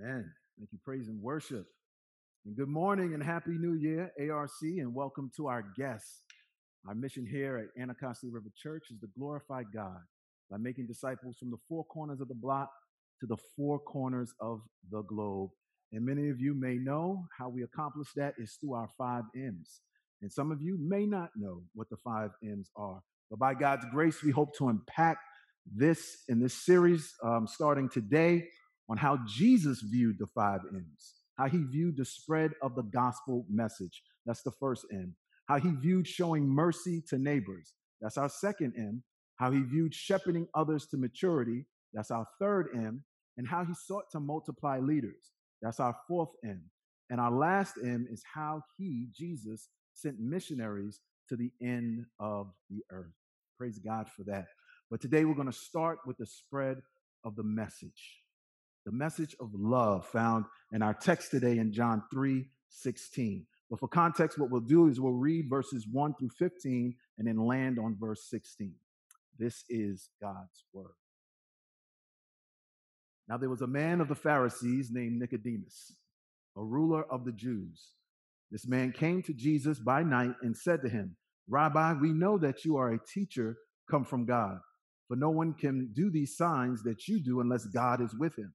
Amen. Thank you, praise and worship. And good morning and happy new year, ARC, and welcome to our guests. Our mission here at Anacostia River Church is to glorify God by making disciples from the four corners of the block to the four corners of the globe. And many of you may know how we accomplish that is through our 5 M's. And some of you may not know what the 5 M's are. But by God's grace, we hope to impact this in this series starting today on how Jesus viewed the 5 M's, how he viewed the spread of the gospel message. That's the first M. How he viewed showing mercy to neighbors. That's our second M. How he viewed shepherding others to maturity. That's our third M. And how he sought to multiply leaders. That's our fourth M. And our last M is how he, Jesus, sent missionaries to the end of the earth. Praise God for that. But today we're going to start with the spread of the message of love found in our text today in John 3:16. But for context, what we'll do is we'll read verses 1 through 15 and then land on verse 16. This is God's word. Now there was a man of the Pharisees named Nicodemus, a ruler of the Jews. This man came to Jesus by night and said to him, "Rabbi, we know that you are a teacher come from God, for no one can do these signs that you do unless God is with him."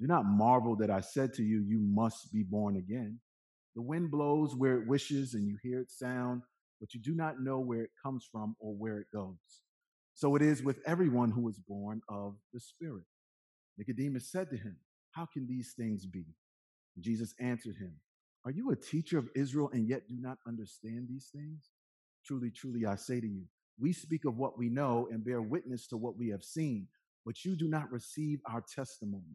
Do not marvel that I said to you, you must be born again. The wind blows where it wishes, and you hear its sound, but you do not know where it comes from or where it goes. So it is with everyone who is born of the Spirit." Nicodemus said to him, "How can these things be?" Jesus answered him, "Are you a teacher of Israel and yet do not understand these things? Truly, truly, I say to you, we speak of what we know and bear witness to what we have seen, but you do not receive our testimony.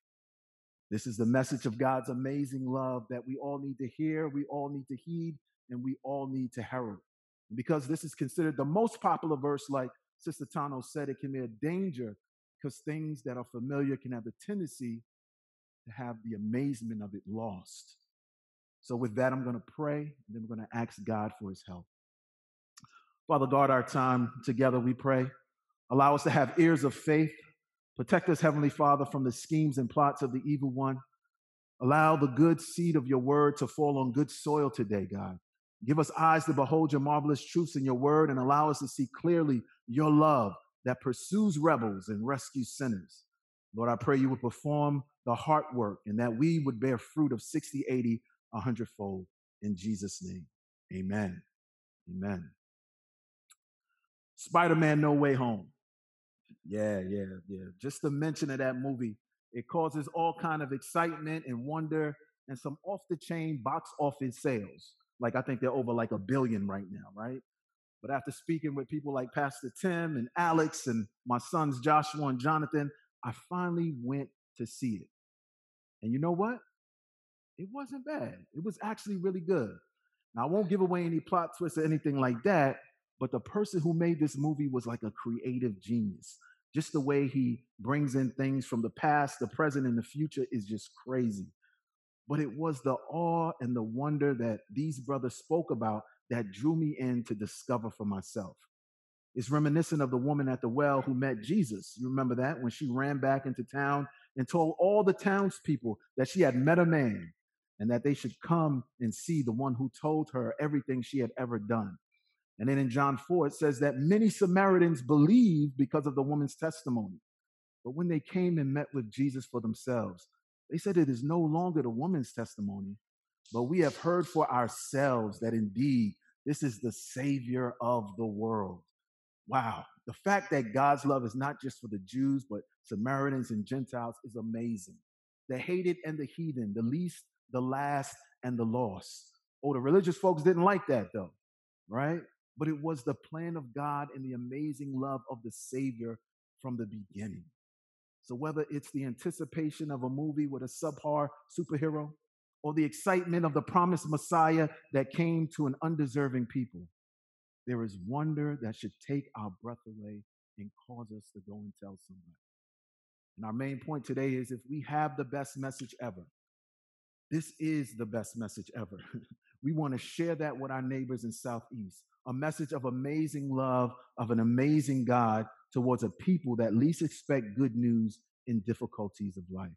This is the message of God's amazing love that we all need to hear, we all need to heed, and we all need to herald. And because this is considered the most popular verse, like Sister Tano said, it can be a danger because things that are familiar can have a tendency to have the amazement of it lost. So with that, I'm going to pray, and then we're going to ask God for his help. Father, guard our time together, we pray. Allow us to have ears of faith. Protect us, Heavenly Father, from the schemes and plots of the evil one. Allow the good seed of your word to fall on good soil today, God. Give us eyes to behold your marvelous truths in your word, and allow us to see clearly your love that pursues rebels and rescues sinners. Lord, I pray you would perform the heart work and that we would bear fruit of 60, 80, 100-fold. In Jesus' name, amen. Amen. Spider-Man, No Way Home. Yeah. Just the mention of that movie, it causes all kind of excitement and wonder and some off-the-chain box office sales. Like, I think they're over like $1 billion right now, right? But after speaking with people like Pastor Tim and Alex and my sons Joshua and Jonathan, I finally went to see it. And you know what? It wasn't bad. It was actually really good. Now, I won't give away any plot twists or anything like that, but the person who made this movie was like a creative genius. Just the way he brings in things from the past, the present, and the future is just crazy. But it was the awe and the wonder that these brothers spoke about that drew me in to discover for myself. It's reminiscent of the woman at the well who met Jesus. You remember that? When she ran back into town and told all the townspeople that she had met a man and that they should come and see the one who told her everything she had ever done. And then in John 4, it says that many Samaritans believed because of the woman's testimony. But when they came and met with Jesus for themselves, They said, it is no longer the woman's testimony, but we have heard for ourselves that indeed this is the Savior of the world. Wow. The fact that God's love is not just for the Jews, but Samaritans and Gentiles is amazing. The hated and the heathen, the least, the last, and the lost. Oh, the religious folks didn't like that though, right? But it was the plan of God and the amazing love of the Savior from the beginning. So whether it's the anticipation of a movie with a subpar superhero or the excitement of the promised Messiah that came to an undeserving people, there is wonder that should take our breath away and cause us to go and tell someone. And our main point today is if we have the best message ever, this is the best message ever. We want to share that with our neighbors in Southeast, a message of amazing love of an amazing God towards a people that least expect good news in difficulties of life.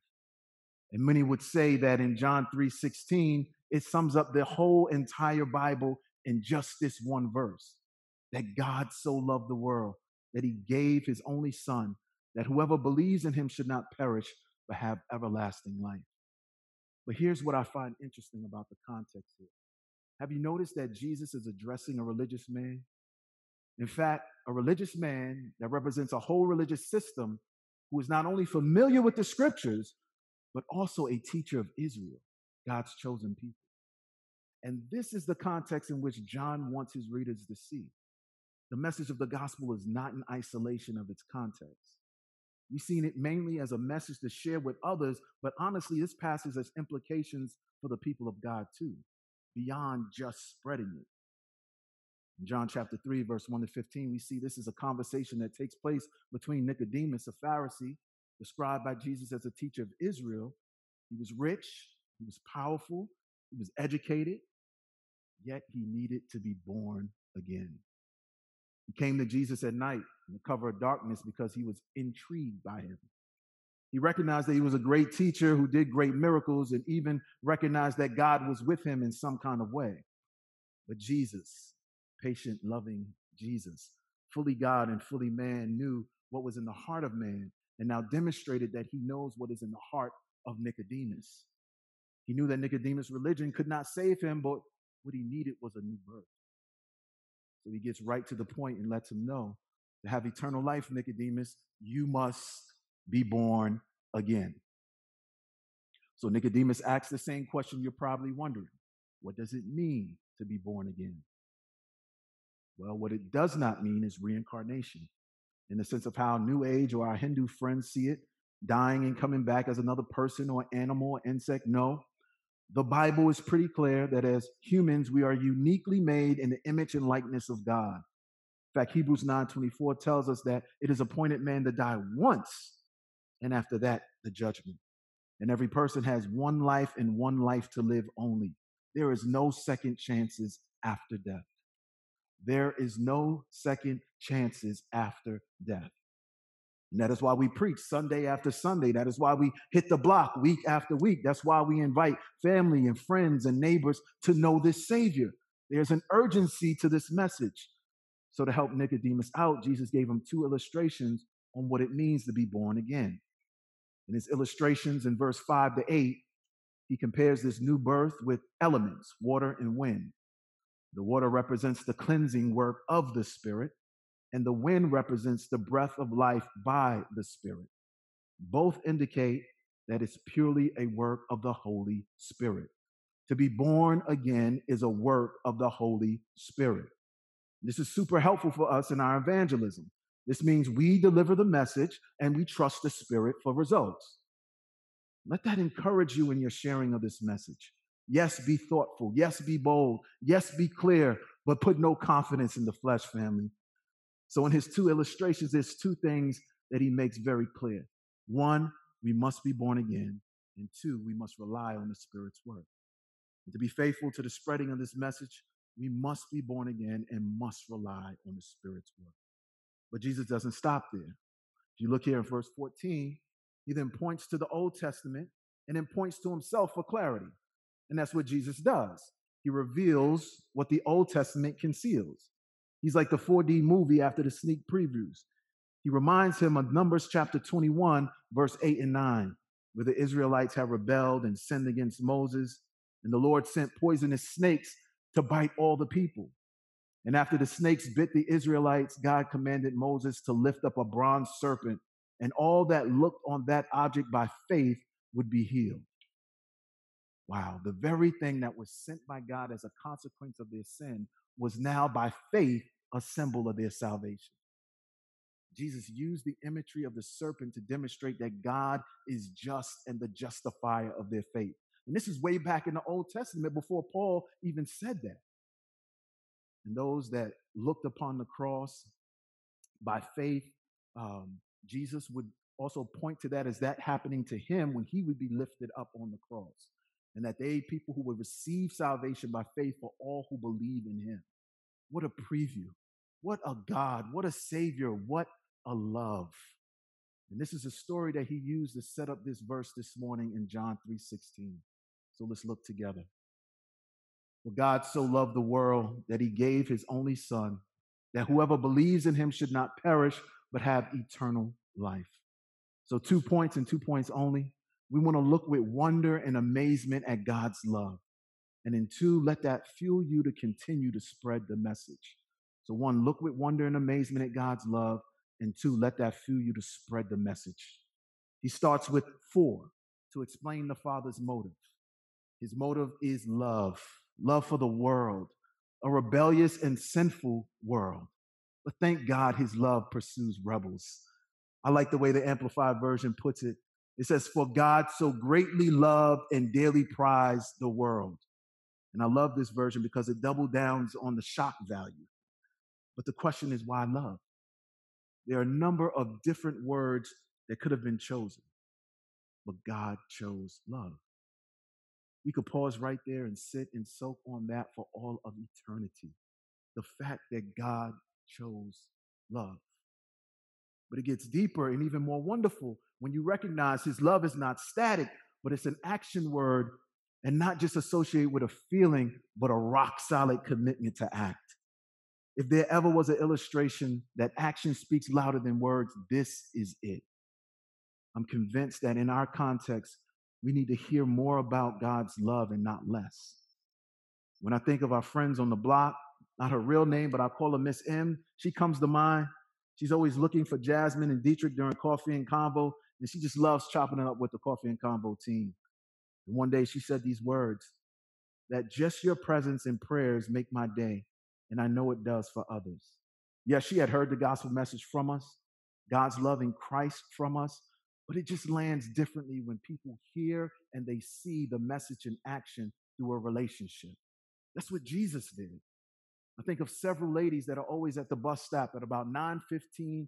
And many would say that in John 3:16, it sums up the whole entire Bible in just this one verse, that God so loved the world that he gave his only son, that whoever believes in him should not perish, but have everlasting life. But here's what I find interesting about the context here. Have you noticed that Jesus is addressing a religious man? In fact, a religious man that represents a whole religious system who is not only familiar with the scriptures, but also a teacher of Israel, God's chosen people. And this is the context in which John wants his readers to see. The message of the gospel is not in isolation of its context. We've seen it mainly as a message to share with others, but honestly, this passage has implications for the people of God too, beyond just spreading it. In John chapter 3, verse 1-15, we see this is a conversation that takes place between Nicodemus, a Pharisee, described by Jesus as a teacher of Israel. He was rich, he was powerful, he was educated, yet he needed to be born again. He came to Jesus at night in the cover of darkness because he was intrigued by him. He recognized that he was a great teacher who did great miracles and even recognized that God was with him in some kind of way. But Jesus, patient, loving Jesus, fully God and fully man, knew what was in the heart of man and now demonstrated that he knows what is in the heart of Nicodemus. He knew that Nicodemus' religion could not save him, but what he needed was a new birth. So he gets right to the point and lets him know, to have eternal life, Nicodemus, you must be born again. So Nicodemus asks the same question you're probably wondering. What does it mean to be born again? Well, what it does not mean is reincarnation in the sense of how New Age or our Hindu friends see it, dying and coming back as another person or animal or insect. No, the Bible is pretty clear that as humans, we are uniquely made in the image and likeness of God. In fact, Hebrews 9:24 tells us that it is appointed man to die once, and after that, the judgment. And every person has one life and one life to live only. There is no second chances after death. There is no second chances after death. And that is why we preach Sunday after Sunday. That is why we hit the block week after week. That's why we invite family and friends and neighbors to know this Savior. There's an urgency to this message. So to help Nicodemus out, Jesus gave him two illustrations on what it means to be born again. In his illustrations in verse 5-8, he compares this new birth with elements, water and wind. The water represents the cleansing work of the Spirit, and the wind represents the breath of life by the Spirit. Both indicate that it's purely a work of the Holy Spirit. To be born again is a work of the Holy Spirit. This is super helpful for us in our evangelism. This means we deliver the message and we trust the Spirit for results. Let that encourage you in your sharing of this message. Yes, be thoughtful. Yes, be bold. Yes, be clear, but put no confidence in the flesh, family. So in his two illustrations, there's two things that he makes very clear. One, we must be born again. And two, we must rely on the Spirit's work. And to be faithful to the spreading of this message, we must be born again and must rely on the Spirit's work. But Jesus doesn't stop there. If you look here in verse 14, he then points to the Old Testament and then points to himself for clarity. And that's what Jesus does. He reveals what the Old Testament conceals. He's like the 4D movie after the sneak previews. He reminds him of Numbers chapter 21, verse 8 and 9. where the Israelites have rebelled and sinned against Moses, and the Lord sent poisonous snakes to bite all the people. And after the snakes bit the Israelites, God commanded Moses to lift up a bronze serpent, and all that looked on that object by faith would be healed. Wow, the very thing that was sent by God as a consequence of their sin was now by faith a symbol of their salvation. Jesus used the imagery of the serpent to demonstrate that God is just and the justifier of their faith. And this is way back in the Old Testament before Paul even said that. And those that looked upon the cross by faith, Jesus would also point to that as that happening to him when he would be lifted up on the cross. And that they, people who would receive salvation by faith for all who believe in him. What a preview. What a God. What a Savior. What a love. And this is a story that he used to set up this verse this morning in John 3:16. So let's look together. For God so loved the world that he gave his only son, that whoever believes in him should not perish, but have eternal life. So 2 points and 2 points only. We want to look with wonder and amazement at God's love. And then 2, let that fuel you to continue to spread the message. So 1, look with wonder and amazement at God's love. And 2, let that fuel you to spread the message. He starts with 4 to explain the Father's motive. His motive is love, love for the world, a rebellious and sinful world. But thank God his love pursues rebels. I like the way the Amplified Version puts it. It says, for God so greatly loved and dearly prized the world. And I love this version because it double downs on the shock value. But the question is, why love? There are a number of different words that could have been chosen, but God chose love. We could pause right there and sit and soak on that for all of eternity. The fact that God chose love. But it gets deeper and even more wonderful when you recognize his love is not static, but it's an action word and not just associated with a feeling, but a rock solid commitment to act. If there ever was an illustration that action speaks louder than words, this is it. I'm convinced that in our context, we need to hear more about God's love and not less. When I think of our friends on the block, not her real name, but I call her Miss M, she comes to mind. She's always looking for Jasmine and Dietrich during coffee and convo, and she just loves chopping it up with the coffee and convo team. And one day she said these words, that just your presence and prayers make my day. And I know it does for others. Yes, she had heard the gospel message from us, God's love in Christ from us, but it just lands differently when people hear and they see the message in action through a relationship. That's what Jesus did. I think of several ladies that are always at the bus stop at about 9:15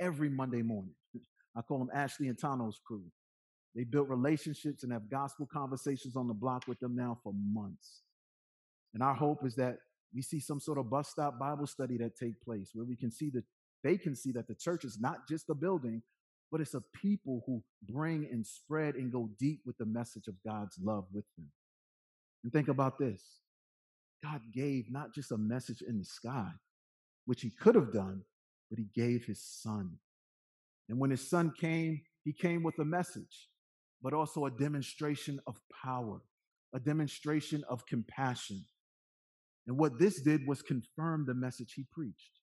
every Monday morning. I call them Ashley and Tano's crew. They built relationships and have gospel conversations on the block with them now for months. And our hope is that we see some sort of bus stop Bible study that take place where we can see that they can see that the church is not just a building, but it's a people who bring and spread and go deep with the message of God's love with them. And think about this. God gave not just a message in the sky, which he could have done, but he gave his son. And when his son came, he came with a message, but also a demonstration of power, a demonstration of compassion. And what this did was confirm the message he preached.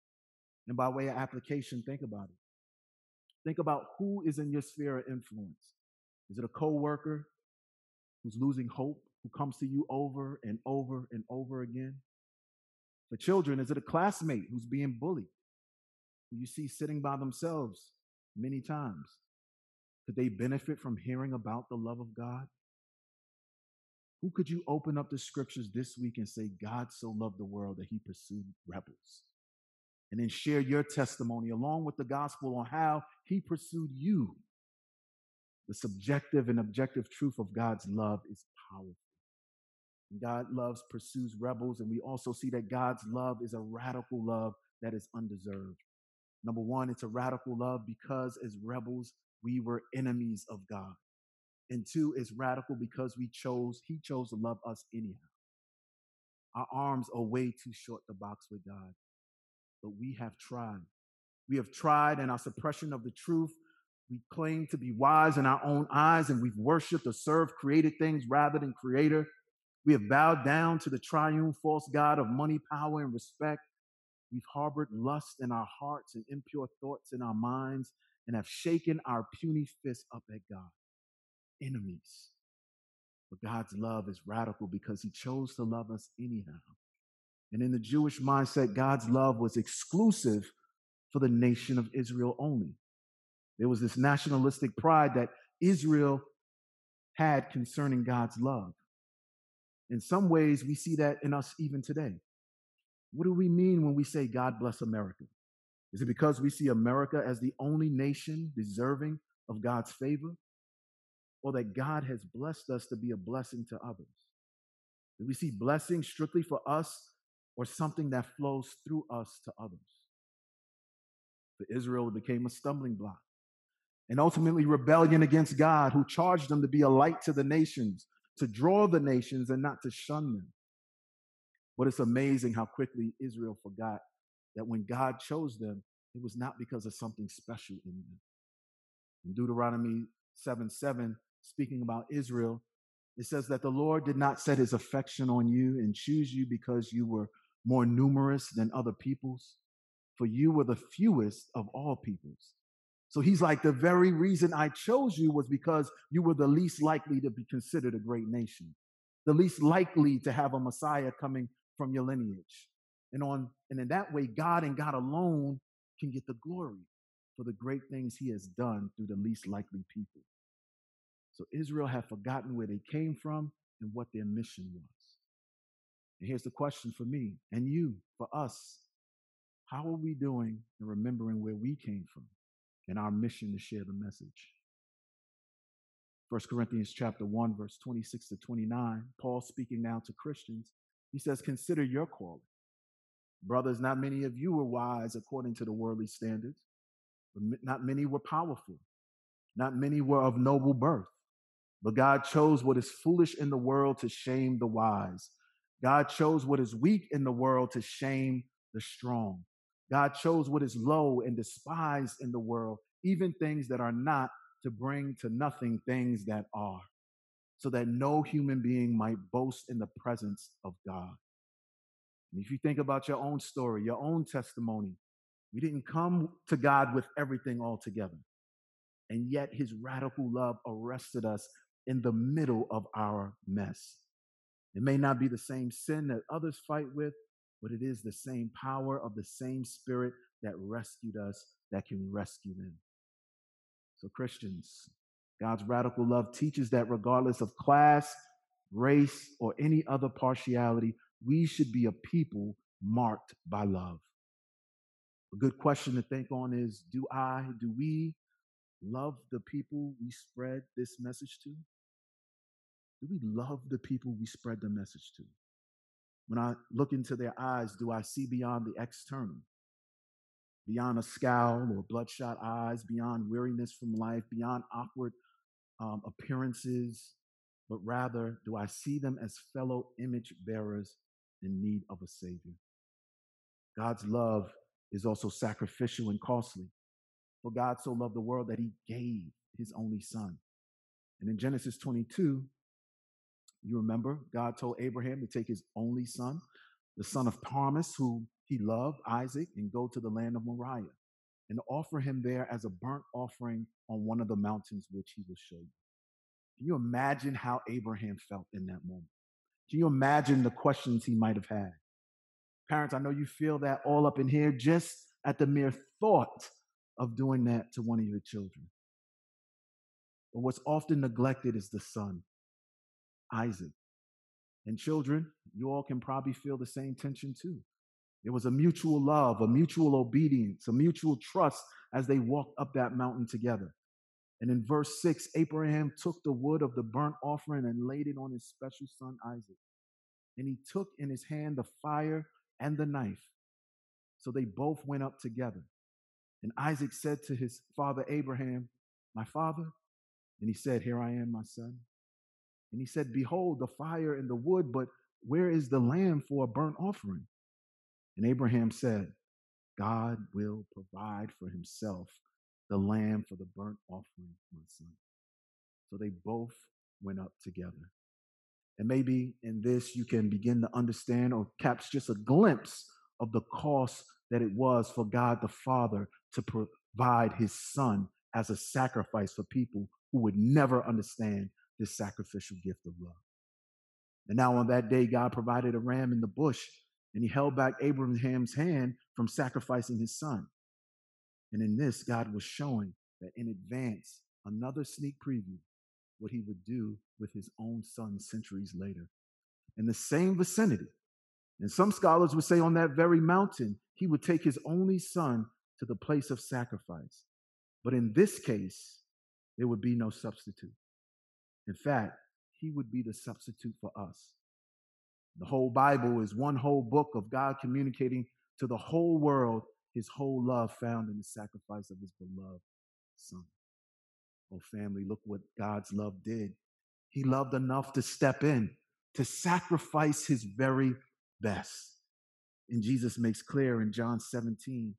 And by way of application, think about it. Think about who is in your sphere of influence. Is it a coworker who's losing hope, who comes to you over and over and over again? For children, is it a classmate who's being bullied, who you see sitting by themselves many times? Could they benefit from hearing about the love of God? Who could you open up the scriptures this week and say, God so loved the world that he pursued rebels? And then share your testimony along with the gospel on how he pursued you. The subjective and objective truth of God's love is powerful. And God loves, pursues rebels, and we also see that God's love is a radical love that is undeserved. Number 1, it's a radical love because as rebels, we were enemies of God. And 2, it's radical because he chose to love us anyhow. Our arms are way too short to box with God, but we have tried. We have tried in our suppression of the truth We claim to be wise in our own eyes, and we've worshiped or served created things rather than Creator. We have bowed down to the triune false God of money, power, and respect. We've harbored lust in our hearts and impure thoughts in our minds, and have shaken our puny fists up at God. Enemies. But God's love is radical because He chose to love us anyhow. And in the Jewish mindset, God's love was exclusive for the nation of Israel only. There was this nationalistic pride that Israel had concerning God's love. In some ways, we see that in us even today. What do we mean when we say, God bless America? Is it because we see America as the only nation deserving of God's favor? Or that God has blessed us to be a blessing to others? Do we see blessing strictly for us or something that flows through us to others? For Israel, it became a stumbling block. And ultimately, rebellion against God, who charged them to be a light to the nations, to draw the nations and not to shun them. But it's amazing how quickly Israel forgot that when God chose them, it was not because of something special in them. In Deuteronomy 7:7, speaking about Israel, it says that the Lord did not set His affection on you and choose you because you were more numerous than other peoples, for you were the fewest of all peoples. So He's like, the very reason I chose you was because you were the least likely to be considered a great nation, the least likely to have a Messiah coming from your lineage. And in that way, God and God alone can get the glory for the great things He has done through the least likely people. So Israel had forgotten where they came from and what their mission was. And here's the question for me and you, for us. How are we doing in remembering where we came from and our mission to share the message? 1 Corinthians chapter 1, verse 26 to 29, Paul speaking now to Christians, he says, consider your calling. Brothers, not many of you were wise according to the worldly standards, but not many were powerful. Not many were of noble birth, but God chose what is foolish in the world to shame the wise. God chose what is weak in the world to shame the strong. God chose what is low and despised in the world, even things that are not, to bring to nothing things that are, so that no human being might boast in the presence of God. And if you think about your own story, your own testimony, we didn't come to God with everything all together. And yet His radical love arrested us in the middle of our mess. It may not be the same sin that others fight with, but it is the same power of the same Spirit that rescued us that can rescue them. So Christians, God's radical love teaches that regardless of class, race, or any other partiality, we should be a people marked by love. A good question to think on is, do we love the people we spread this message to? Do we love the people we spread the message to? When I look into their eyes, do I see beyond the external? Beyond a scowl or bloodshot eyes, beyond weariness from life, beyond awkward appearances, but rather, do I see them as fellow image bearers in need of a Savior? God's love is also sacrificial and costly. For God so loved the world that He gave His only Son. And in Genesis 22, you remember, God told Abraham to take his only son, the son of promise, whom He loved, Isaac, and go to the land of Moriah and offer him there as a burnt offering on one of the mountains which He will show you. Can you imagine how Abraham felt in that moment? Can you imagine the questions he might have had? Parents, I know you feel that all up in here just at the mere thought of doing that to one of your children. But what's often neglected is the son, Isaac. And children, you all can probably feel the same tension too. It was a mutual love, a mutual obedience, a mutual trust as they walked up that mountain together. And in verse 6, Abraham took the wood of the burnt offering and laid it on his special son Isaac. And he took in his hand the fire and the knife. So they both went up together. And Isaac said to his father Abraham, my father? And he said, here I am, my son. And he said, behold, the fire and the wood, but where is the lamb for a burnt offering? And Abraham said, God will provide for Himself the lamb for the burnt offering, my son. So they both went up together. And maybe in this, you can begin to understand or catch just a glimpse of the cost that it was for God the Father to provide his son as a sacrifice for people who would never understand this sacrificial gift of love. And now on that day, God provided a ram in the bush, and he held back Abraham's hand from sacrificing his son. And in this, God was showing that in advance, another sneak preview, what he would do with his own son centuries later. In the same vicinity, and some scholars would say on that very mountain, he would take his only son to the place of sacrifice. But in this case, there would be no substitute. In fact, he would be the substitute for us. The whole Bible is one whole book of God communicating to the whole world his whole love found in the sacrifice of his beloved son. Oh, family, look what God's love did. He loved enough to step in, to sacrifice his very best. And Jesus makes clear in John 17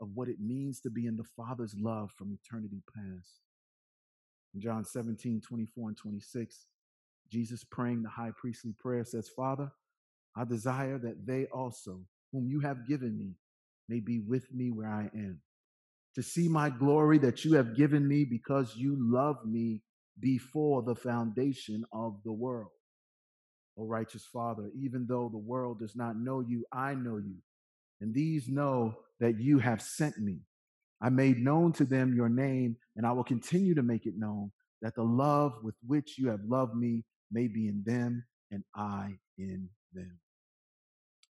of what it means to be in the Father's love from eternity past. In John 17:24 and 26, Jesus, praying the high priestly prayer, says, "Father, I desire that they also, whom you have given me, may be with me where I am, to see my glory that you have given me, because you loved me before the foundation of the world. O righteous Father, even though the world does not know you, I know you, and these know that you have sent me. I made known to them your name, and I will continue to make it known, that the love with which you have loved me may be in them, and I in them."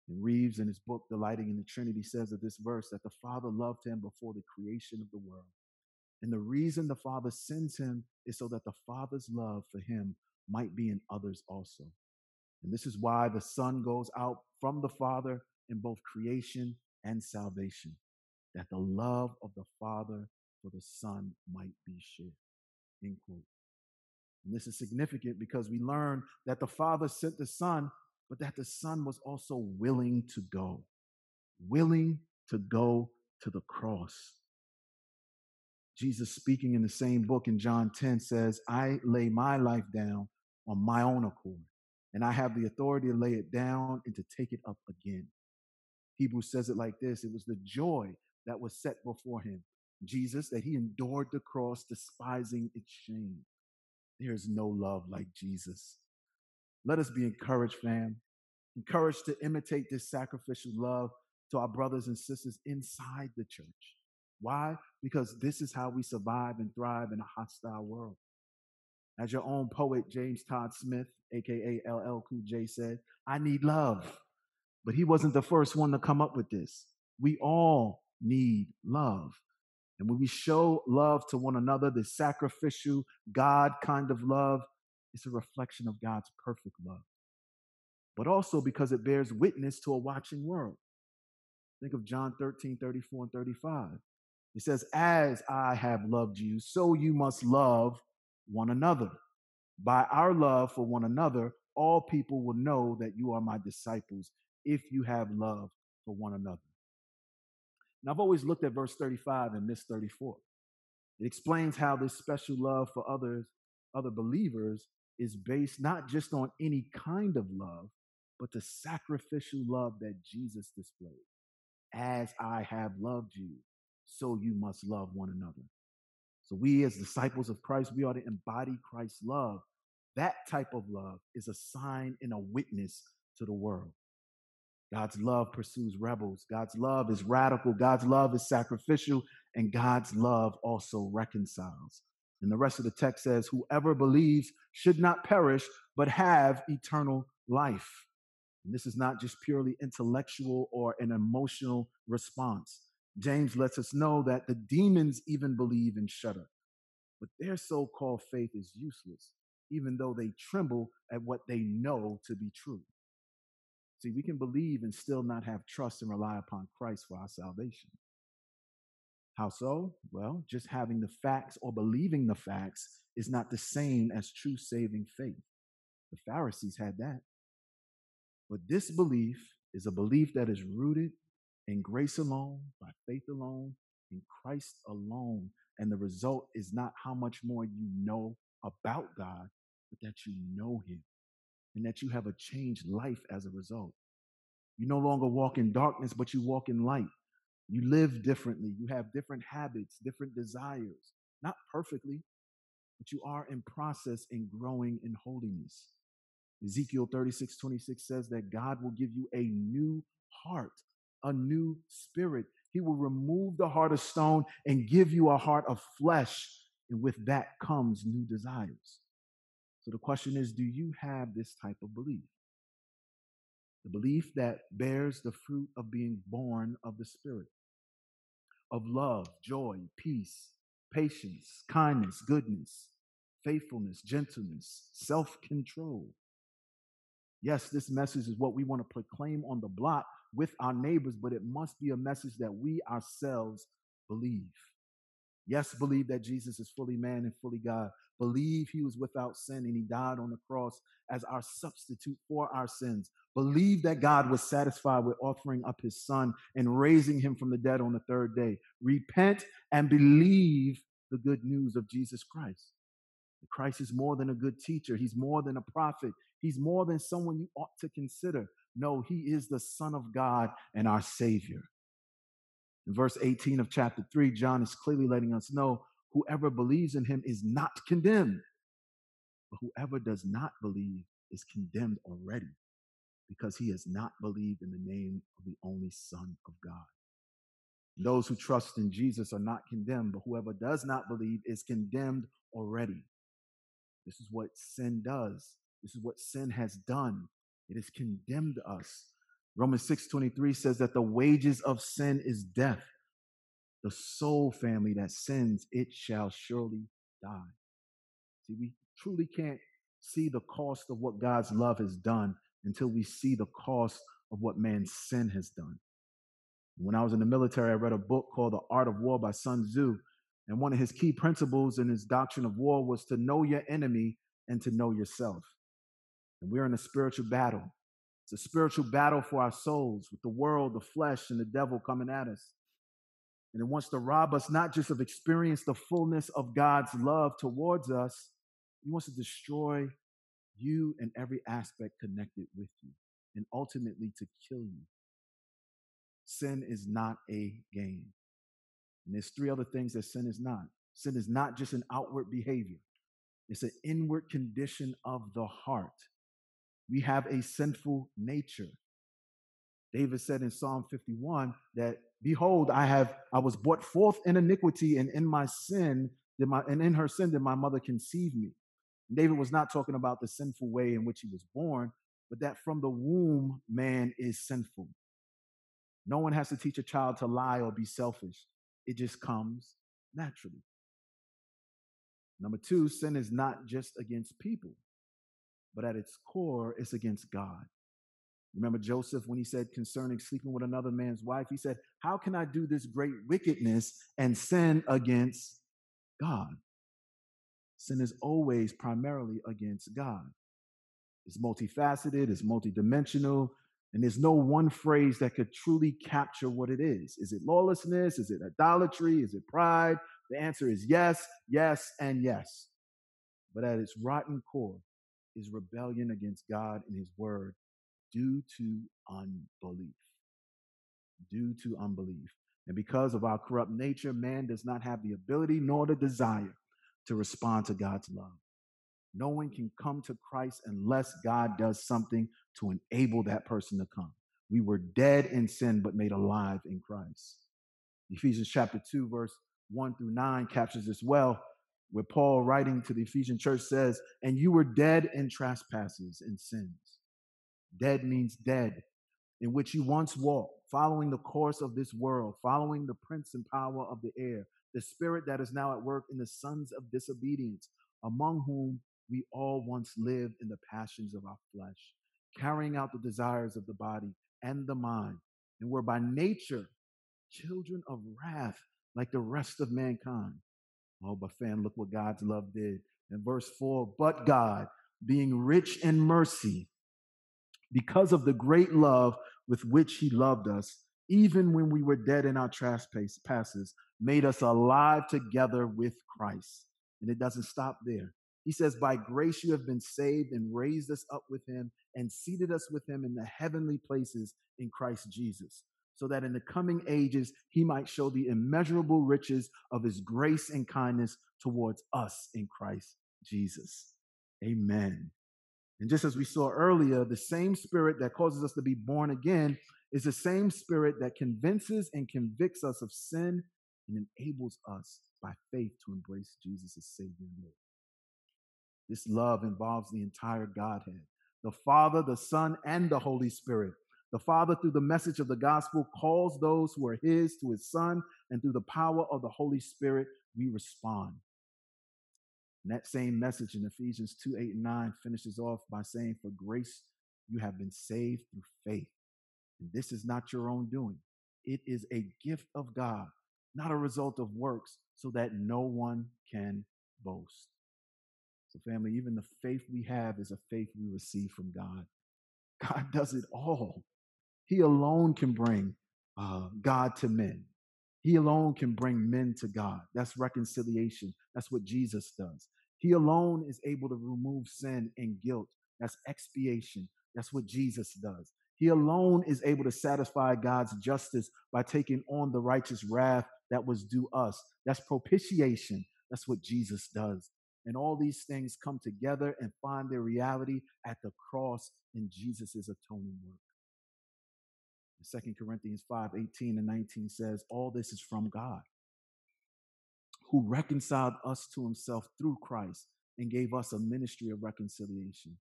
And Reeves, in his book, Delighting in the Trinity, says of this verse that the Father loved him before the creation of the world. And the reason the Father sends him is so that the Father's love for him might be in others also. And this is why the Son goes out from the Father in both creation and salvation, that the love of the Father for the Son might be shared. End quote. And this is significant because we learn that the Father sent the Son, but that the Son was also willing to go to the cross. Jesus, speaking in the same book in John 10, says, "I lay my life down on my own accord, and I have the authority to lay it down and to take it up again." Hebrews says it like this: it was the joy that was set before him, Jesus, that he endured the cross, despising its shame. There is no love like Jesus. Let us be encouraged, fam. Encouraged to imitate this sacrificial love to our brothers and sisters inside the church. Why? Because this is how we survive and thrive in a hostile world. As your own poet, James Todd Smith, aka LL Cool J, said, "I need love." But he wasn't the first one to come up with this. We all need love. And when we show love to one another, this sacrificial, God kind of love, it's a reflection of God's perfect love. But also because it bears witness to a watching world. Think of John 13:34 and 35. It says, "As I have loved you, so you must love one another. By our love for one another, all people will know that you are my disciples, if you have love for one another." And I've always looked at verse 35 and missed 34. It explains how this special love for other believers is based not just on any kind of love, but the sacrificial love that Jesus displayed. "As I have loved you, so you must love one another." So we as disciples of Christ, we ought to embody Christ's love. That type of love is a sign and a witness to the world. God's love pursues rebels. God's love is radical. God's love is sacrificial. And God's love also reconciles. And the rest of the text says, "Whoever believes should not perish, but have eternal life." And this is not just purely intellectual or an emotional response. James lets us know that the demons even believe and shudder. But their so-called faith is useless, even though they tremble at what they know to be true. See, we can believe and still not have trust and rely upon Christ for our salvation. How so? Well, just having the facts or believing the facts is not the same as true saving faith. The Pharisees had that. But this belief is a belief that is rooted in grace alone, by faith alone, in Christ alone. And the result is not how much more you know about God, but that you know him and that you have a changed life as a result. You no longer walk in darkness, but you walk in light. You live differently. You have different habits, different desires, not perfectly, but you are in process and growing in holiness. Ezekiel 36:26 says that God will give you a new heart, a new spirit. He will remove the heart of stone and give you a heart of flesh. And with that comes new desires. So the question is, do you have this type of belief? The belief that bears the fruit of being born of the Spirit, of love, joy, peace, patience, kindness, goodness, faithfulness, gentleness, self-control. Yes, this message is what we want to proclaim on the block with our neighbors, but it must be a message that we ourselves believe. Yes, believe that Jesus is fully man and fully God. Believe he was without sin and he died on the cross as our substitute for our sins. Believe that God was satisfied with offering up his son and raising him from the dead on the third day. Repent and believe the good news of Jesus Christ. Christ is more than a good teacher. He's more than a prophet. He's more than someone you ought to consider. No, he is the Son of God and our Savior. In verse 18 of chapter 3, John is clearly letting us know whoever believes in him is not condemned. But whoever does not believe is condemned already because he has not believed in the name of the only Son of God. Those who trust in Jesus are not condemned, but whoever does not believe is condemned already. This is what sin does. This is what sin has done. It has condemned us. Romans 6:23 says that the wages of sin is death. The soul family that sins, it shall surely die. See, we truly can't see the cost of what God's love has done until we see the cost of what man's sin has done. When I was in the military, I read a book called The Art of War by Sun Tzu. And one of his key principles in his doctrine of war was to know your enemy and to know yourself. And we're in a spiritual battle. It's a spiritual battle for our souls with the world, the flesh, and the devil coming at us. And it wants to rob us not just of experience the fullness of God's love towards us. He wants to destroy you and every aspect connected with you and ultimately to kill you. Sin is not a game. And there's three other things that sin is not. Sin is not just an outward behavior. It's an inward condition of the heart. We have a sinful nature. David said in Psalm 51 that, behold, I was brought forth in iniquity, and in her sin did my mother conceive me. And David was not talking about the sinful way in which he was born, but that from the womb, man is sinful. No one has to teach a child to lie or be selfish. It just comes naturally. Number two, sin is not just against people, but at its core, it's against God. Remember Joseph when he said concerning sleeping with another man's wife, he said, how can I do this great wickedness and sin against God? Sin is always primarily against God. It's multifaceted, it's multidimensional. And there's no one phrase that could truly capture what it is. Is it lawlessness? Is it idolatry? Is it pride? The answer is yes, yes, and yes. But at its rotten core is rebellion against God and his word due to unbelief. Due to unbelief. And because of our corrupt nature, man does not have the ability nor the desire to respond to God's love. No one can come to Christ unless God does something to enable that person to come. We were dead in sin, but made alive in Christ. Ephesians chapter 2, verse 1-9 captures this well, where Paul, writing to the Ephesian church, says, and you were dead in trespasses and sins. Dead means dead, in which you once walked, following the course of this world, following the prince and power of the air, the spirit that is now at work in the sons of disobedience, among whom we all once lived in the passions of our flesh, carrying out the desires of the body and the mind, and were by nature children of wrath like the rest of mankind. Oh, but fam, look what God's love did. In verse 4, but God, being rich in mercy, because of the great love with which he loved us, even when we were dead in our trespasses, made us alive together with Christ. And it doesn't stop there. He says, by grace you have been saved, and raised us up with him and seated us with him in the heavenly places in Christ Jesus, so that in the coming ages he might show the immeasurable riches of his grace and kindness towards us in Christ Jesus. Amen. And just as we saw earlier, the same spirit that causes us to be born again is the same spirit that convinces and convicts us of sin and enables us by faith to embrace Jesus as Savior and Lord. This love involves the entire Godhead, the Father, the Son, and the Holy Spirit. The Father, through the message of the gospel, calls those who are his to his Son, and through the power of the Holy Spirit, we respond. And that same message in Ephesians 2:8-9 finishes off by saying, for grace you have been saved through faith. And this is not your own doing. It is a gift of God, not a result of works, so that no one can boast. So family, even the faith we have is a faith we receive from God. God does it all. He alone can bring God to men. He alone can bring men to God. That's reconciliation. That's what Jesus does. He alone is able to remove sin and guilt. That's expiation. That's what Jesus does. He alone is able to satisfy God's justice by taking on the righteous wrath that was due us. That's propitiation. That's what Jesus does. And all these things come together and find their reality at the cross in Jesus' atoning work. 2 Corinthians 5:18 and 19 says, all this is from God, who reconciled us to himself through Christ and gave us a ministry of reconciliation,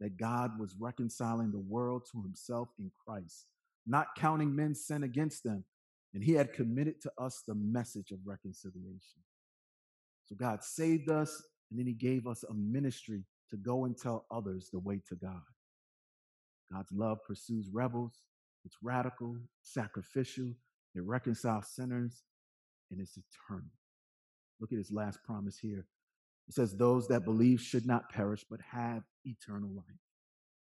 that God was reconciling the world to himself in Christ, not counting men's sin against them, and he had committed to us the message of reconciliation. So God saved us, and then he gave us a ministry to go and tell others the way to God. God's love pursues rebels. It's radical, sacrificial, it reconciles sinners, and it's eternal. Look at his last promise here. It says, those that believe should not perish, but have eternal life.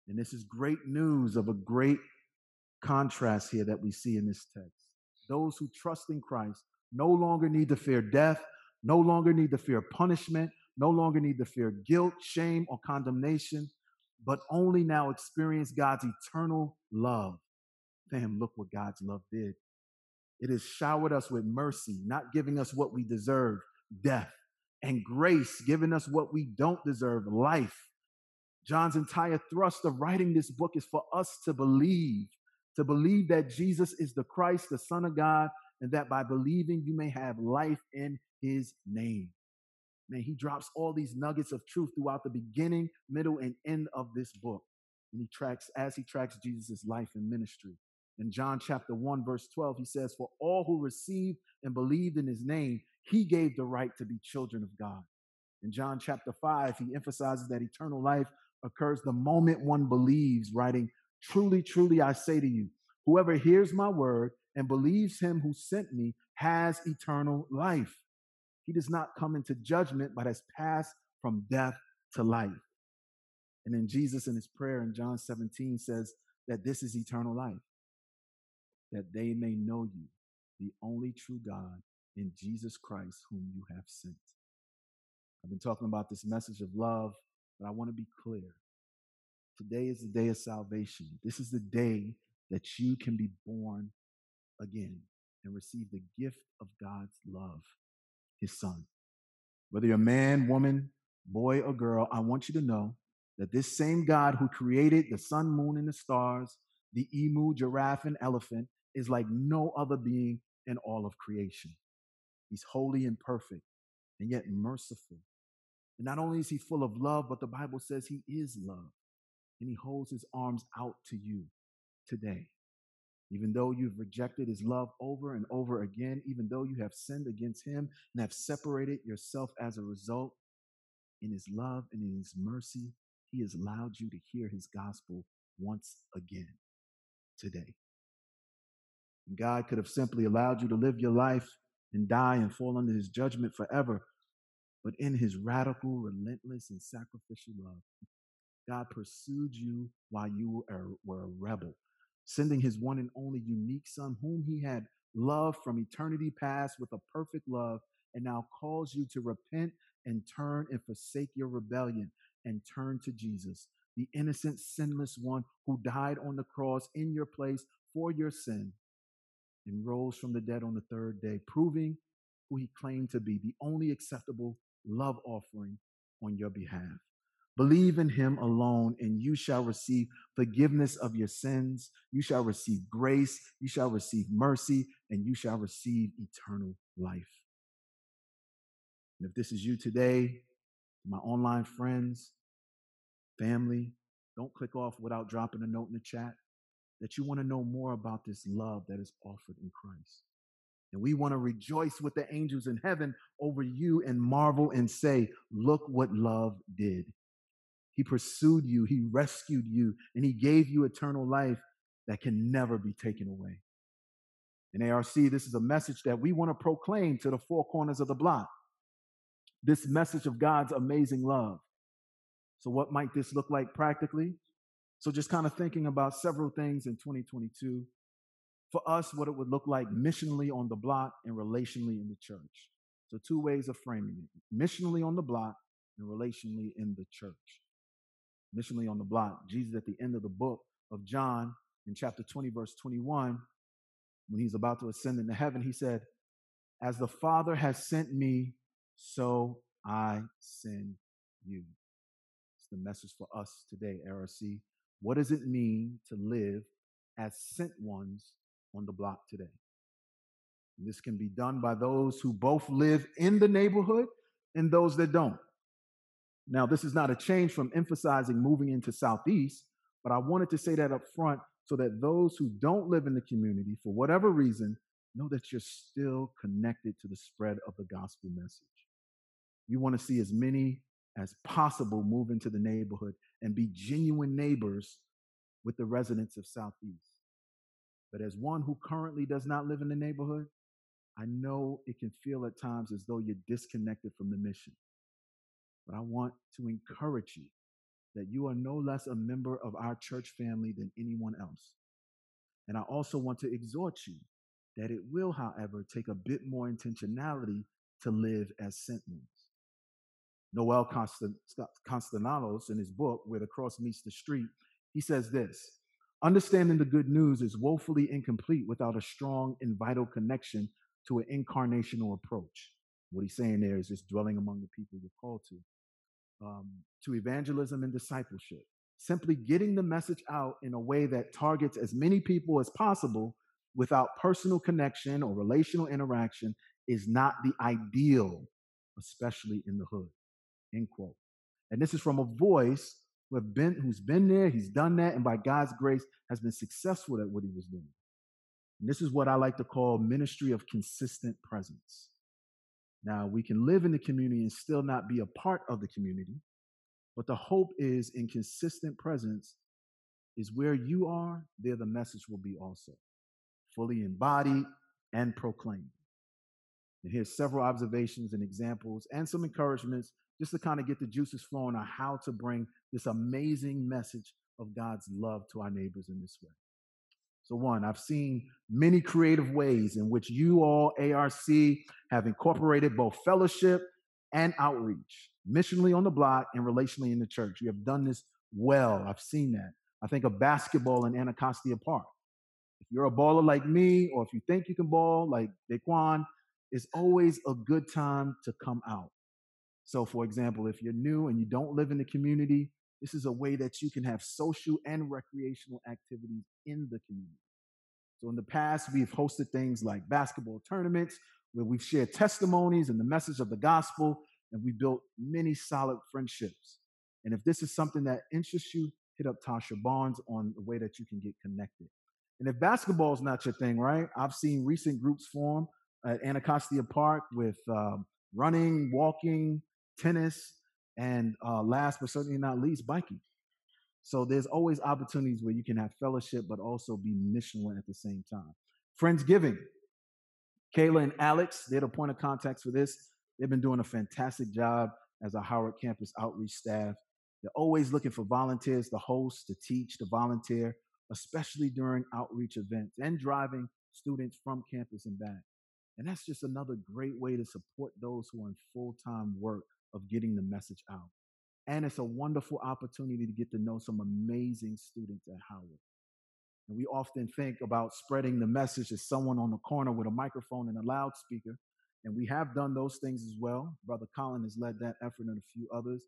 And this is great news of a great contrast here that we see in this text. Those who trust in Christ no longer need to fear death, no longer need to fear punishment, no longer need to fear guilt, shame, or condemnation, but only now experience God's eternal love. Damn, look what God's love did. It has showered us with mercy, not giving us what we deserve, death, and grace, giving us what we don't deserve, life. John's entire thrust of writing this book is for us to believe that Jesus is the Christ, the Son of God, and that by believing you may have life in his name. Man, he drops all these nuggets of truth throughout the beginning, middle, and end of this book. And he tracks Jesus' life and ministry. In John chapter 1, verse 12, he says, for all who received and believed in his name, he gave the right to be children of God. In John chapter 5, he emphasizes that eternal life occurs the moment one believes, writing, truly, truly, I say to you, whoever hears my word and believes him who sent me has eternal life. He does not come into judgment, but has passed from death to life. And then Jesus in his prayer in John 17 says that this is eternal life, that they may know you, the only true God, in Jesus Christ, whom you have sent. I've been talking about this message of love, but I want to be clear. Today is the day of salvation. This is the day that you can be born again and receive the gift of God's love, his Son. Whether you're a man, woman, boy, or girl, I want you to know that this same God who created the sun, moon, and the stars, the emu, giraffe, and elephant is like no other being in all of creation. He's holy and perfect, and yet merciful. And not only is he full of love, but the Bible says he is love, and he holds his arms out to you today. Even though you've rejected his love over and over again, even though you have sinned against him and have separated yourself as a result, in his love and in his mercy, he has allowed you to hear his gospel once again today. And God could have simply allowed you to live your life and die and fall under his judgment forever. But in his radical, relentless, and sacrificial love, God pursued you while you were a rebel, sending his one and only unique son, whom he had loved from eternity past with a perfect love, and now calls you to repent and turn and forsake your rebellion and turn to Jesus, the innocent, sinless one who died on the cross in your place for your sin and rose from the dead on the third day, proving who he claimed to be, the only acceptable love offering on your behalf. Believe in him alone, and you shall receive forgiveness of your sins. You shall receive grace. You shall receive mercy, and you shall receive eternal life. And if this is you today, my online friends, family, don't click off without dropping a note in the chat that you want to know more about this love that is offered in Christ. And we want to rejoice with the angels in heaven over you and marvel and say, look what love did. He pursued you, he rescued you, and he gave you eternal life that can never be taken away. In ARC, this is a message that we want to proclaim to the four corners of the block, this message of God's amazing love. So what might this look like practically? So just kind of thinking about several things in 2022. For us, what it would look like missionally on the block and relationally in the church. So two ways of framing it, missionally on the block and relationally in the church. Missionally on the block, Jesus at the end of the book of John in chapter 20, verse 21, when he's about to ascend into heaven, he said, as the Father has sent me, so I send you. It's the message for us today, ARC. What does it mean to live as sent ones on the block today? And this can be done by those who both live in the neighborhood and those that don't. Now, this is not a change from emphasizing moving into Southeast, but I wanted to say that up front so that those who don't live in the community, for whatever reason, know that you're still connected to the spread of the gospel message. We want to see as many as possible move into the neighborhood and be genuine neighbors with the residents of Southeast. But as one who currently does not live in the neighborhood, I know it can feel at times as though you're disconnected from the mission. But I want to encourage you that you are no less a member of our church family than anyone else. And I also want to exhort you that it will, however, take a bit more intentionality to live as sent ones. Noel Constantinalos, in his book, Where the Cross Meets the Street, he says this, understanding the good news is woefully incomplete without a strong and vital connection to an incarnational approach. What he's saying there is just dwelling among the people you're called to evangelism and discipleship. Simply getting the message out in a way that targets as many people as possible without personal connection or relational interaction is not the ideal, especially in the hood, end quote. And this is from a voice who's been there, he's done that, and by God's grace has been successful at what he was doing. And this is what I like to call ministry of consistent presence. Now, we can live in the community and still not be a part of the community, but the hope is in consistent presence is where you are, there the message will be also, fully embodied and proclaimed. And here's several observations and examples and some encouragements just to kind of get the juices flowing on how to bring this amazing message of God's love to our neighbors in this way. So one, I've seen many creative ways in which you all, ARC, have incorporated both fellowship and outreach, missionally on the block and relationally in the church. You have done this well. I've seen that. I think of basketball in Anacostia Park. If you're a baller like me, or if you think you can ball like Daquan, it's always a good time to come out. So for example, if you're new and you don't live in the community, this is a way that you can have social and recreational activities in the community. So in the past, we've hosted things like basketball tournaments where we've shared testimonies and the message of the gospel, and we built many solid friendships. And if this is something that interests you, hit up Tasha Barnes on the way that you can get connected. And if basketball is not your thing, right? I've seen recent groups form at Anacostia Park with running, walking, tennis, and last but certainly not least, biking. So there's always opportunities where you can have fellowship, but also be missional at the same time. Friendsgiving. Kayla and Alex, they're the point of contacts for this. They've been doing a fantastic job as a Howard campus outreach staff. They're always looking for volunteers to host, to teach, to volunteer, especially during outreach events and driving students from campus and back. And that's just another great way to support those who are in full-time work of getting the message out. And it's a wonderful opportunity to get to know some amazing students at Howard. And we often think about spreading the message as someone on the corner with a microphone and a loudspeaker. And we have done those things as well. Brother Colin has led that effort and a few others.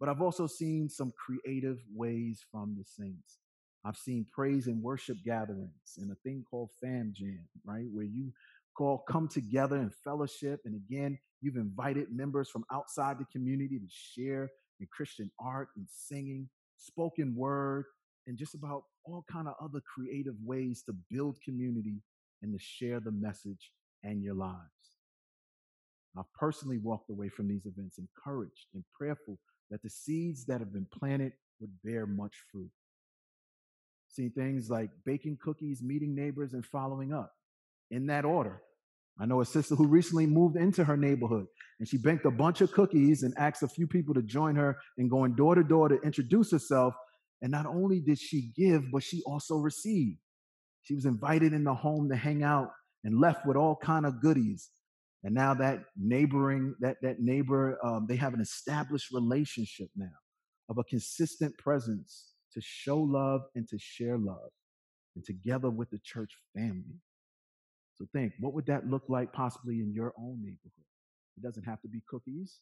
But I've also seen some creative ways from the saints. I've seen praise and worship gatherings and a thing called Fam Jam, right, where you come together and fellowship. And again, you've invited members from outside the community to share in Christian art and singing, spoken word, and just about all kind of other creative ways to build community and to share the message and your lives. I've personally walked away from these events encouraged and prayerful that the seeds that have been planted would bear much fruit. Seen things like baking cookies, meeting neighbors, and following up in that order. I know a sister who recently moved into her neighborhood, and she baked a bunch of cookies and asked a few people to join her in going door to door to introduce herself. And not only did she give, but she also received. She was invited in the home to hang out and left with all kind of goodies. And now that neighbor, they have an established relationship now of a consistent presence to show love and to share love, and together with the church family. So think, what would that look like possibly in your own neighborhood? It doesn't have to be cookies.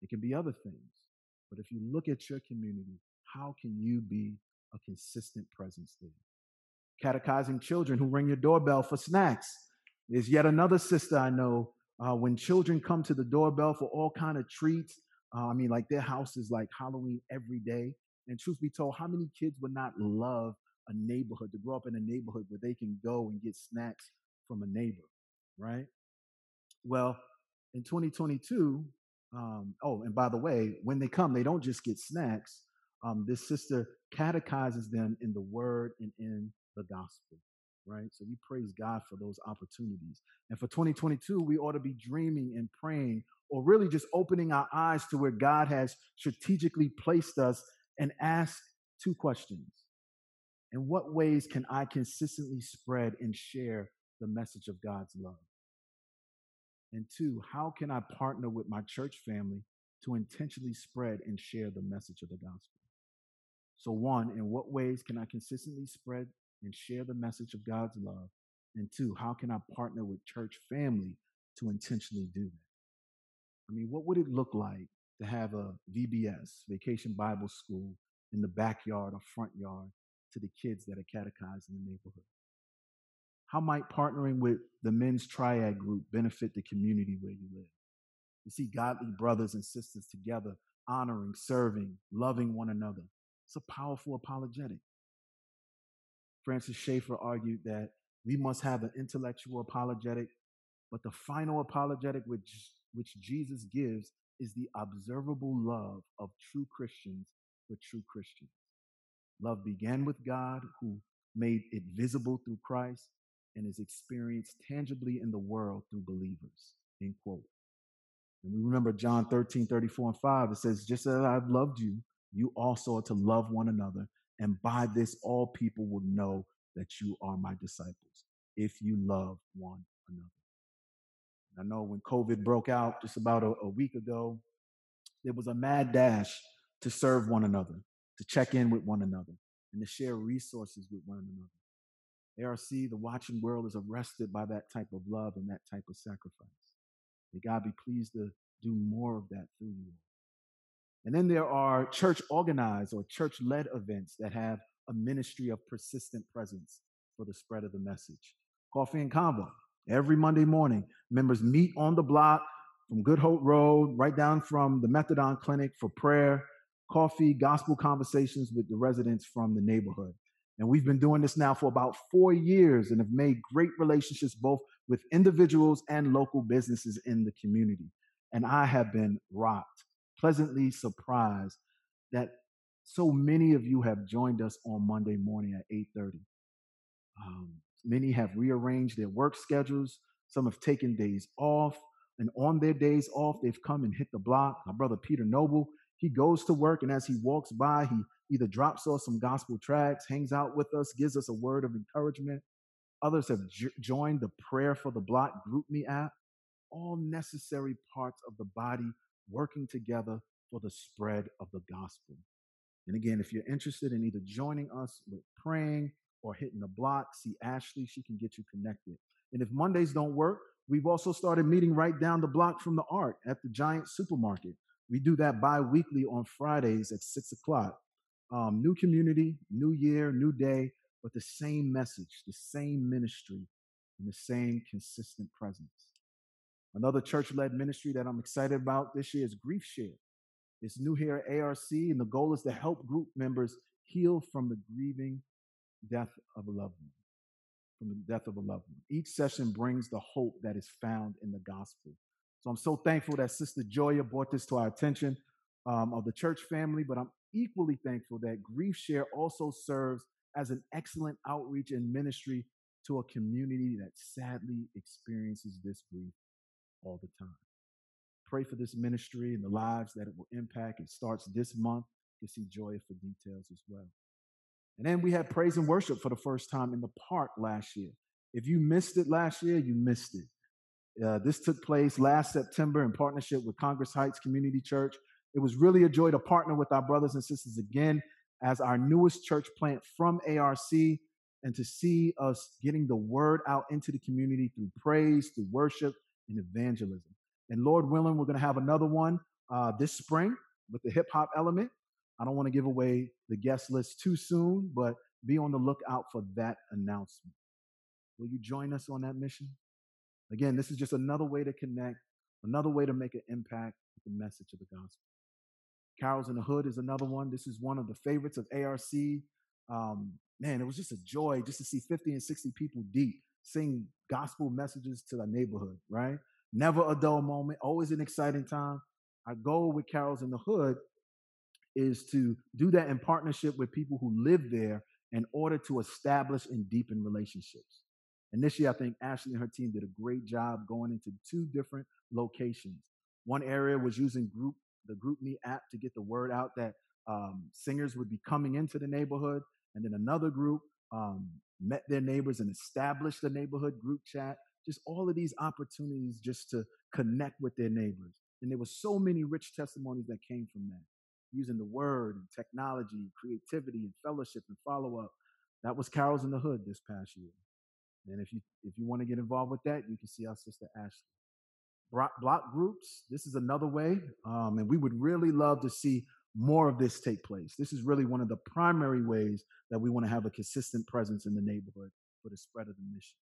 It can be other things. But if you look at your community, how can you be a consistent presence there? Catechizing children who ring your doorbell for snacks. There's yet another sister I know. When children come to the doorbell for all kind of treats, their house is like Halloween every day. And truth be told, how many kids would not love a neighborhood, to grow up in a neighborhood where they can go and get snacks from a neighbor, right? Well, in 2022, and by the way, when they come, they don't just get snacks. This sister catechizes them in the word and in the gospel, right? So we praise God for those opportunities. And for 2022, we ought to be dreaming and praying, or really just opening our eyes to where God has strategically placed us, and ask two questions. In what ways can I consistently spread and share the message of God's love? And two, how can I partner with my church family to intentionally spread and share the message of the gospel? So one, in what ways can I consistently spread and share the message of God's love? And two, how can I partner with church family to intentionally do that? What would it look like to have a VBS, Vacation Bible School, in the backyard or front yard to the kids that are catechized in the neighborhood? How might partnering with the men's triad group benefit the community where you live? You see godly brothers and sisters together, honoring, serving, loving one another. It's a powerful apologetic. Francis Schaeffer argued that we must have an intellectual apologetic, but the final apologetic which Jesus gives is the observable love of true Christians for true Christians. Love began with God, who made it visible through Christ and is experienced tangibly in the world through believers, end quote. And we remember John 13:34 and 5, it says, just as I've loved you, you also are to love one another. And by this, all people will know that you are my disciples, if you love one another. I know when COVID broke out just about a week ago, there was a mad dash to serve one another, to check in with one another, and to share resources with one another. ARC, the watching world, is arrested by that type of love and that type of sacrifice. May God be pleased to do more of that through you. And then there are church-organized or church-led events that have a ministry of persistent presence for the spread of the message. Coffee and Convo. Every Monday morning, members meet on the block from Good Hope Road, right down from the Methadone Clinic, for prayer, coffee, gospel conversations with the residents from the neighborhood. And we've been doing this now for about 4 years and have made great relationships both with individuals and local businesses in the community. And I have been rocked, pleasantly surprised that so many of you have joined us on Monday morning at 8:30. Many have rearranged their work schedules. Some have taken days off. And on their days off, they've come and hit the block. My brother Peter Noble, he goes to work, and as he walks by, he either drops us some gospel tracts, hangs out with us, gives us a word of encouragement. Others have joined the Prayer for the Block Group Me app. All necessary parts of the body working together for the spread of the gospel. And again, if you're interested in either joining us with praying or hitting the block, see Ashley. She can get you connected. And if Mondays don't work, we've also started meeting right down the block from the Ark at the Giant Supermarket. We do that bi-weekly on Fridays at 6 o'clock. New community, new year, new day, but the same message, the same ministry, and the same consistent presence. Another church-led ministry that I'm excited about this year is Grief Share. It's new here at ARC, and the goal is to help group members heal from the grieving death of a loved one. Each session brings the hope that is found in the gospel. So I'm so thankful that Sister Joya brought this to our attention of the church family, but I'm equally thankful that Grief Share also serves as an excellent outreach and ministry to a community that sadly experiences this grief all the time. Pray for this ministry and the lives that it will impact. It starts this month. You see Joya for details as well. And then we had praise and worship for the first time in the park last year. If you missed it last year, you missed it. This took place last September in partnership with Congress Heights Community Church. It was really a joy to partner with our brothers and sisters again as our newest church plant from ARC and to see us getting the word out into the community through praise, through worship, and evangelism. And Lord willing, we're going to have another one this spring with the hip-hop element. I don't want to give away the guest list too soon, but be on the lookout for that announcement. Will you join us on that mission? Again, this is just another way to connect, another way to make an impact with the message of the gospel. Carols in the Hood is another one. This is one of the favorites of ARC. Man, it was just a joy just to see 50 and 60 people deep sing gospel messages to the neighborhood, right? Never a dull moment, always an exciting time. Our goal with Carols in the Hood is to do that in partnership with people who live there in order to establish and deepen relationships. And this year, I think Ashley and her team did a great job going into two different locations. One area was using the GroupMe app to get the word out that singers would be coming into the neighborhood. And then another group met their neighbors and established the neighborhood group chat. Just all of these opportunities just to connect with their neighbors. And there were so many rich testimonies that came from that. Using the word and technology and creativity and fellowship and follow-up. That was Carols in the Hood this past year. And if you want to get involved with that, you can see our sister Ashley. Block groups, this is another way. And we would really love to see more of this take place. This is really one of the primary ways that we want to have a consistent presence in the neighborhood for the spread of the mission.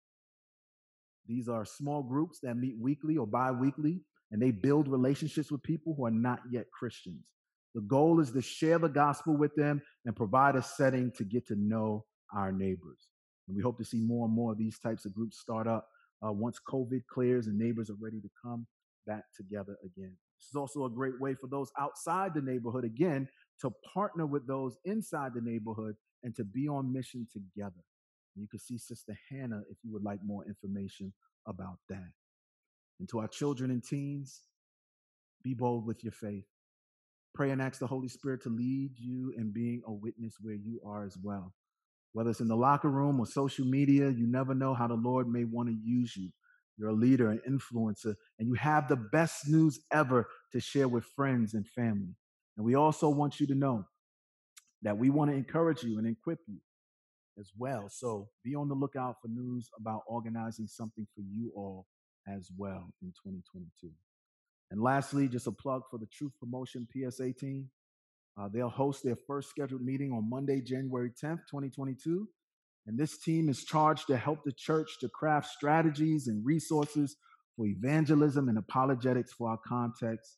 These are small groups that meet weekly or bi-weekly, and they build relationships with people who are not yet Christians. The goal is to share the gospel with them and provide a setting to get to know our neighbors. And we hope to see more and more of these types of groups start up once COVID clears and neighbors are ready to come back together again. This is also a great way for those outside the neighborhood, again, to partner with those inside the neighborhood and to be on mission together. And you can see Sister Hannah if you would like more information about that. And to our children and teens, be bold with your faith. Pray and ask the Holy Spirit to lead you in being a witness where you are as well. Whether it's in the locker room or social media, you never know how the Lord may want to use you. You're a leader, an influencer, and you have the best news ever to share with friends and family. And we also want you to know that we want to encourage you and equip you as well. So be on the lookout for news about organizing something for you all as well in 2022. And lastly, just a plug for the Truth Promotion PSA team. They'll host their first scheduled meeting on Monday, January 10th, 2022. And this team is charged to help the church to craft strategies and resources for evangelism and apologetics for our context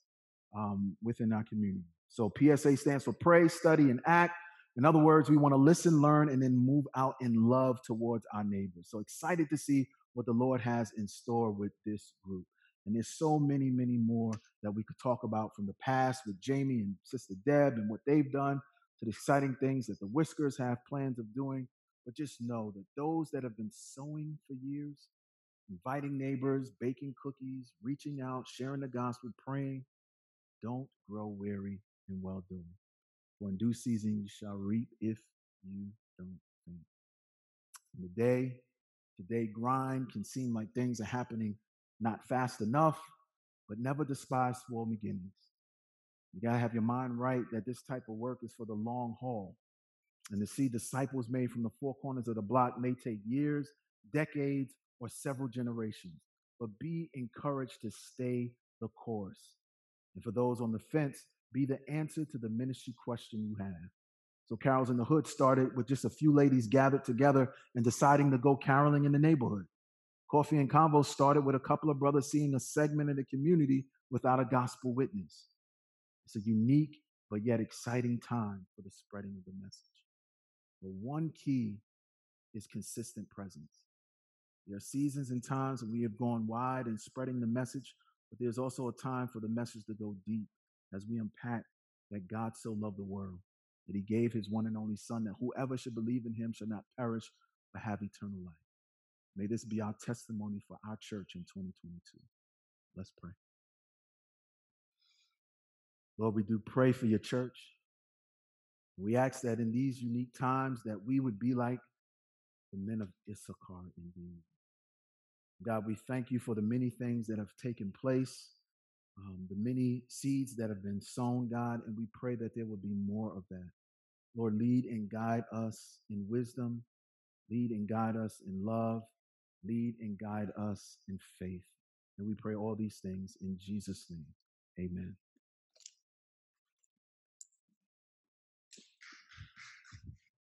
within our community. So PSA stands for Pray, Study, and Act. In other words, we want to listen, learn, and then move out in love towards our neighbors. So excited to see what the Lord has in store with this group. And there's so many, many more that we could talk about from the past with Jamie and Sister Deb and what they've done to the exciting things that the Whiskers have plans of doing. But just know that those that have been sowing for years, inviting neighbors, baking cookies, reaching out, sharing the gospel, praying, don't grow weary in well-doing. For in due season you shall reap if you don't faint. And the day-to-day grind can seem like things are happening not fast enough, but never despise small beginnings. You got to have your mind right that this type of work is for the long haul. And to see disciples made from the four corners of the block may take years, decades, or several generations. But be encouraged to stay the course. And for those on the fence, be the answer to the ministry question you have. So Carols in the Hood started with just a few ladies gathered together and deciding to go caroling in the neighborhood. Coffee and Convo started with a couple of brothers seeing a segment of the community without a gospel witness. It's a unique but yet exciting time for the spreading of the message. But one key is consistent presence. There are seasons and times when we have gone wide in spreading the message, but there's also a time for the message to go deep as we unpack that God so loved the world, that he gave his one and only son, that whoever should believe in him shall not perish, but have eternal life. May this be our testimony for our church in 2022. Let's pray. Lord, we do pray for your church. We ask that in these unique times that we would be like the men of Issachar indeed. God, we thank you for the many things that have taken place, the many seeds that have been sown, God, and we pray that there will be more of that. Lord, lead and guide us in wisdom. Lead and guide us in love. Lead and guide us in faith. And we pray all these things in Jesus' name. Amen.